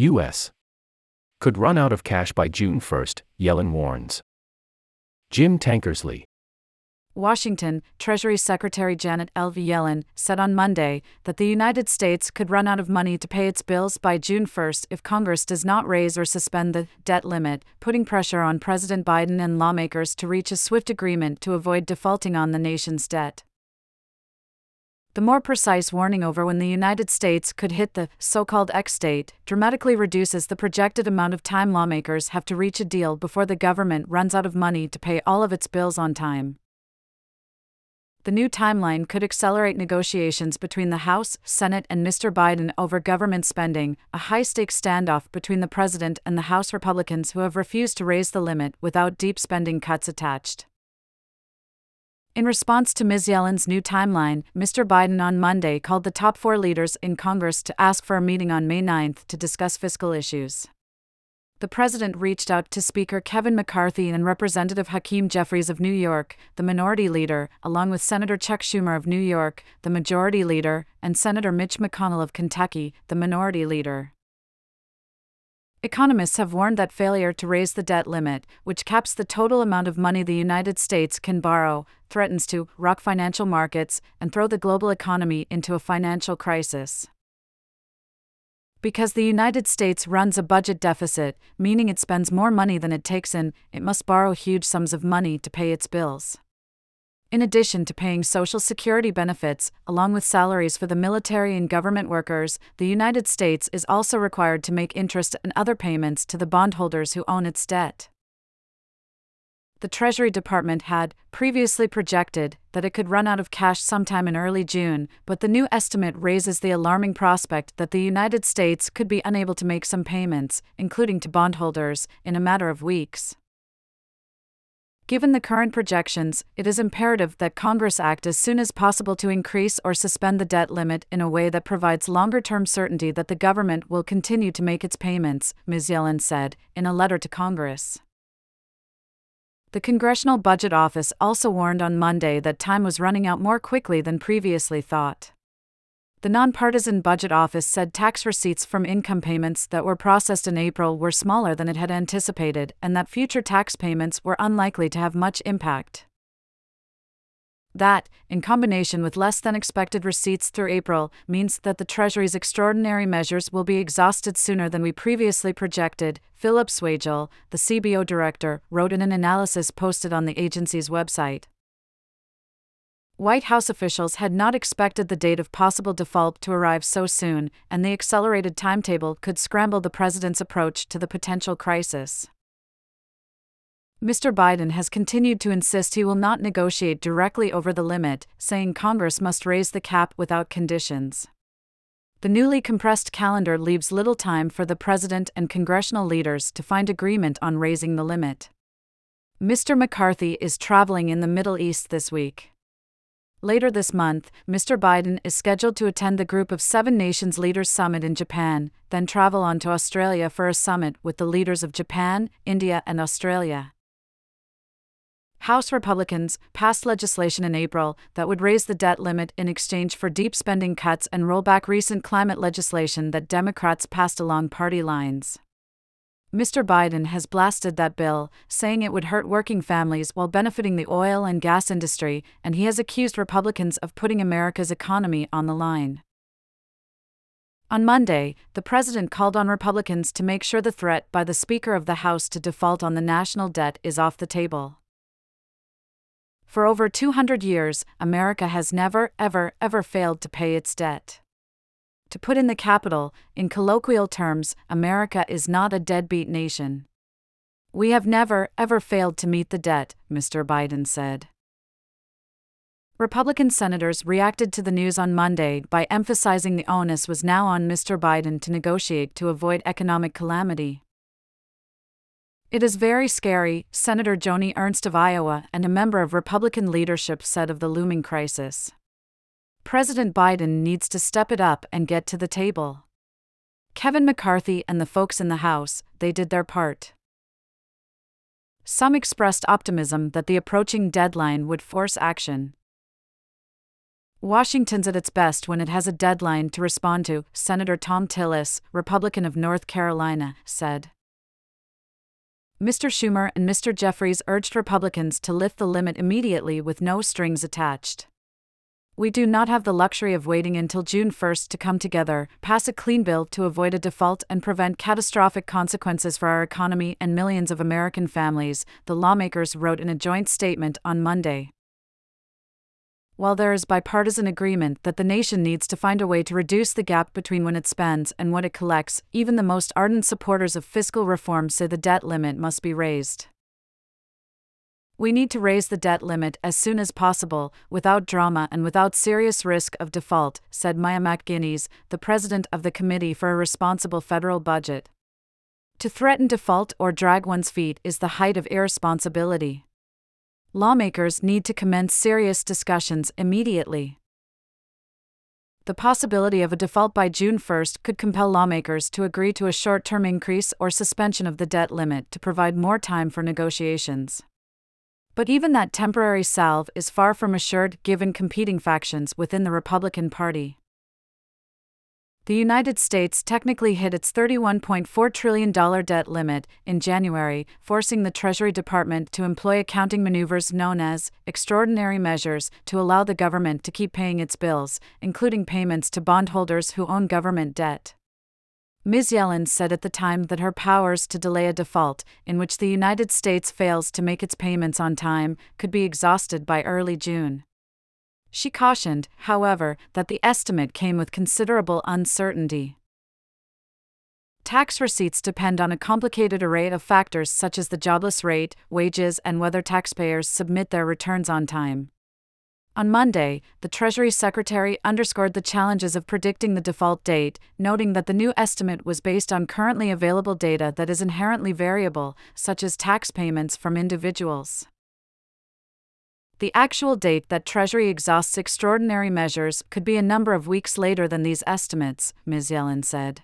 U.S. could run out of cash by June 1, Yellen warns. Jim Tankersley. Washington, Treasury Secretary Janet L. V. Yellen said on Monday that the United States could run out of money to pay its bills by June 1 if Congress does not raise or suspend the debt limit, putting pressure on President Biden and lawmakers to reach a swift agreement to avoid defaulting on the nation's debt. The more precise warning over when the United States could hit the so-called X date dramatically reduces the projected amount of time lawmakers have to reach a deal before the government runs out of money to pay all of its bills on time. The new timeline could accelerate negotiations between the House, Senate, and Mr. Biden over government spending, a high-stakes standoff between the president and the House Republicans who have refused to raise the limit without deep spending cuts attached. In response to Ms. Yellen's new timeline, Mr. Biden on Monday called the top four leaders in Congress to ask for a meeting on May 9 to discuss fiscal issues. The president reached out to Speaker Kevin McCarthy and Representative Hakeem Jeffries of New York, the minority leader, along with Senator Chuck Schumer of New York, the majority leader, and Senator Mitch McConnell of Kentucky, the minority leader. Economists have warned that failure to raise the debt limit, which caps the total amount of money the United States can borrow, threatens to rock financial markets and throw the global economy into a financial crisis. Because the United States runs a budget deficit, meaning it spends more money than it takes in, it must borrow huge sums of money to pay its bills. In addition to paying Social Security benefits, along with salaries for the military and government workers, the United States is also required to make interest and other payments to the bondholders who own its debt. The Treasury Department had previously projected that it could run out of cash sometime in early June, but the new estimate raises the alarming prospect that the United States could be unable to make some payments, including to bondholders, in a matter of weeks. Given the current projections, it is imperative that Congress act as soon as possible to increase or suspend the debt limit in a way that provides longer-term certainty that the government will continue to make its payments, Ms. Yellen said, in a letter to Congress. The Congressional Budget Office also warned on Monday that time was running out more quickly than previously thought. The nonpartisan Budget Office said tax receipts from income payments that were processed in April were smaller than it had anticipated and that future tax payments were unlikely to have much impact. That, in combination with less-than-expected receipts through April, means that the Treasury's extraordinary measures will be exhausted sooner than we previously projected, Philip Swagel, the CBO director, wrote in an analysis posted on the agency's website. White House officials had not expected the date of possible default to arrive so soon, and the accelerated timetable could scramble the president's approach to the potential crisis. Mr. Biden has continued to insist he will not negotiate directly over the limit, saying Congress must raise the cap without conditions. The newly compressed calendar leaves little time for the president and congressional leaders to find agreement on raising the limit. Mr. McCarthy is traveling in the Middle East this week. Later this month, Mr. Biden is scheduled to attend the Group of Seven Nations Leaders Summit in Japan, then travel on to Australia for a summit with the leaders of Japan, India, and Australia. House Republicans passed legislation in April that would raise the debt limit in exchange for deep spending cuts and roll back recent climate legislation that Democrats passed along party lines. Mr. Biden has blasted that bill, saying it would hurt working families while benefiting the oil and gas industry, and he has accused Republicans of putting America's economy on the line. On Monday, the president called on Republicans to make sure the threat by the Speaker of the House to default on the national debt is off the table. For over 200 years, America has never, ever failed to pay its debt. To put in the capital, in colloquial terms, America is not a deadbeat nation. We have never, failed to meet the debt, Mr. Biden said. Republican senators reacted to the news on Monday by emphasizing the onus was now on Mr. Biden to negotiate to avoid economic calamity. It is very scary, Senator Joni Ernst of Iowa and a member of Republican leadership said of the looming crisis. President Biden needs to step it up and get to the table. Kevin McCarthy and the folks in the House, they did their part. Some expressed optimism that the approaching deadline would force action. Washington's at its best when it has a deadline to respond to, Senator Tom Tillis, Republican of North Carolina, said. Mr. Schumer and Mr. Jeffries urged Republicans to lift the limit immediately with no strings attached. We do not have the luxury of waiting until June 1 to come together, pass a clean bill to avoid a default and prevent catastrophic consequences for our economy and millions of American families, the lawmakers wrote in a joint statement on Monday. While there is bipartisan agreement that the nation needs to find a way to reduce the gap between when it spends and what it collects, even the most ardent supporters of fiscal reform say the debt limit must be raised. We need to raise the debt limit as soon as possible, without drama and without serious risk of default, said Maya McGuinness, the president of the Committee for a Responsible Federal Budget. To threaten default or drag one's feet is the height of irresponsibility. Lawmakers need to commence serious discussions immediately. The possibility of a default by June 1 could compel lawmakers to agree to a short-term increase or suspension of the debt limit to provide more time for negotiations. But even that temporary salve is far from assured given competing factions within the Republican Party. The United States technically hit its $31.4 trillion debt limit in January, forcing the Treasury Department to employ accounting maneuvers known as extraordinary measures to allow the government to keep paying its bills, including payments to bondholders who own government debt. Ms. Yellen said at the time that her powers to delay a default, in which the United States fails to make its payments on time, could be exhausted by early June. She cautioned, however, that the estimate came with considerable uncertainty. Tax receipts depend on a complicated array of factors such as the jobless rate, wages, and whether taxpayers submit their returns on time. On Monday, the Treasury Secretary underscored the challenges of predicting the default date, noting that the new estimate was based on currently available data that is inherently variable, such as tax payments from individuals. The actual date that Treasury exhausts extraordinary measures could be a number of weeks later than these estimates, Ms. Yellen said.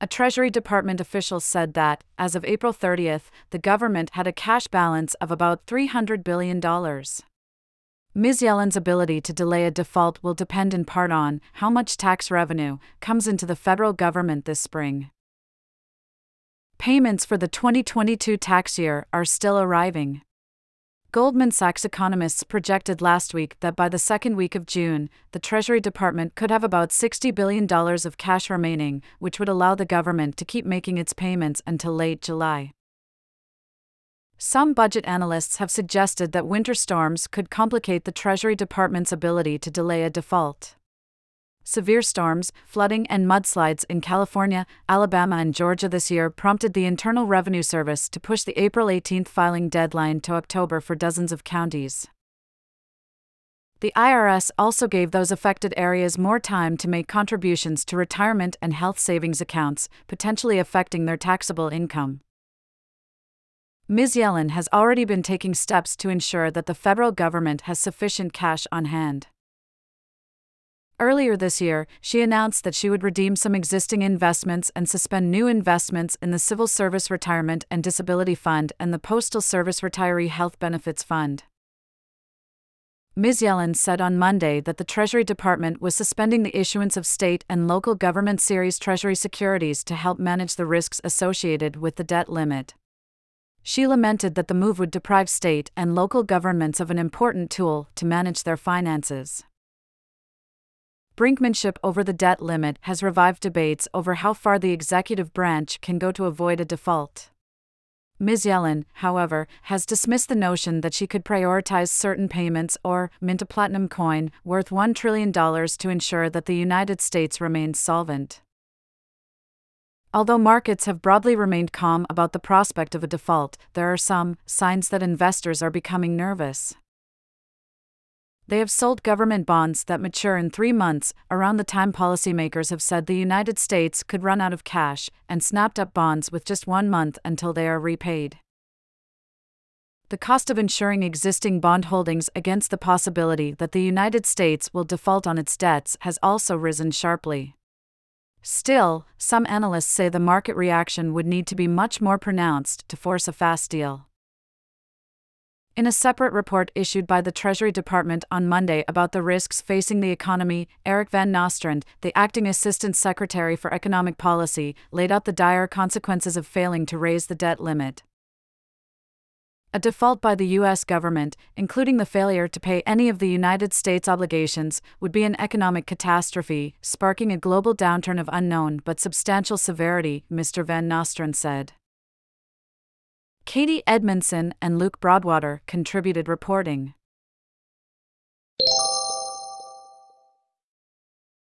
A Treasury Department official said that, as of April 30, the government had a cash balance of about $300 billion. Ms. Yellen's ability to delay a default will depend in part on how much tax revenue comes into the federal government this spring. Payments for the 2022 tax year are still arriving. Goldman Sachs economists projected last week that by the second week of June, the Treasury Department could have about $60 billion of cash remaining, which would allow the government to keep making its payments until late July. Some budget analysts have suggested that winter storms could complicate the Treasury Department's ability to delay a default. Severe storms, flooding, and mudslides in California, Alabama, and Georgia this year prompted the Internal Revenue Service to push the April 18 filing deadline to October for dozens of counties. The IRS also gave those affected areas more time to make contributions to retirement and health savings accounts, potentially affecting their taxable income. Ms. Yellen has already been taking steps to ensure that the federal government has sufficient cash on hand. Earlier this year, she announced that she would redeem some existing investments and suspend new investments in the Civil Service Retirement and Disability Fund and the Postal Service Retiree Health Benefits Fund. Ms. Yellen said on Monday that the Treasury Department was suspending the issuance of state and local government series Treasury securities to help manage the risks associated with the debt limit. She lamented that the move would deprive state and local governments of an important tool to manage their finances. Brinkmanship over the debt limit has revived debates over how far the executive branch can go to avoid a default. Ms. Yellen, however, has dismissed the notion that she could prioritize certain payments or mint a platinum coin worth $1 trillion to ensure that the United States remains solvent. Although markets have broadly remained calm about the prospect of a default, there are some signs that investors are becoming nervous. They have sold government bonds that mature in 3 months, around the time policymakers have said the United States could run out of cash, and snapped up bonds with just 1 month until they are repaid. The cost of insuring existing bond holdings against the possibility that the United States will default on its debts has also risen sharply. Still, some analysts say the market reaction would need to be much more pronounced to force a fast deal. In a separate report issued by the Treasury Department on Monday about the risks facing the economy, Eric Van Nostrand, the acting Assistant Secretary for Economic Policy, laid out the dire consequences of failing to raise the debt limit. A default by the U.S. government, including the failure to pay any of the United States obligations, would be an economic catastrophe, sparking a global downturn of unknown but substantial severity, Mr. Van Nostrand said. Katie Edmondson and Luke Broadwater contributed reporting.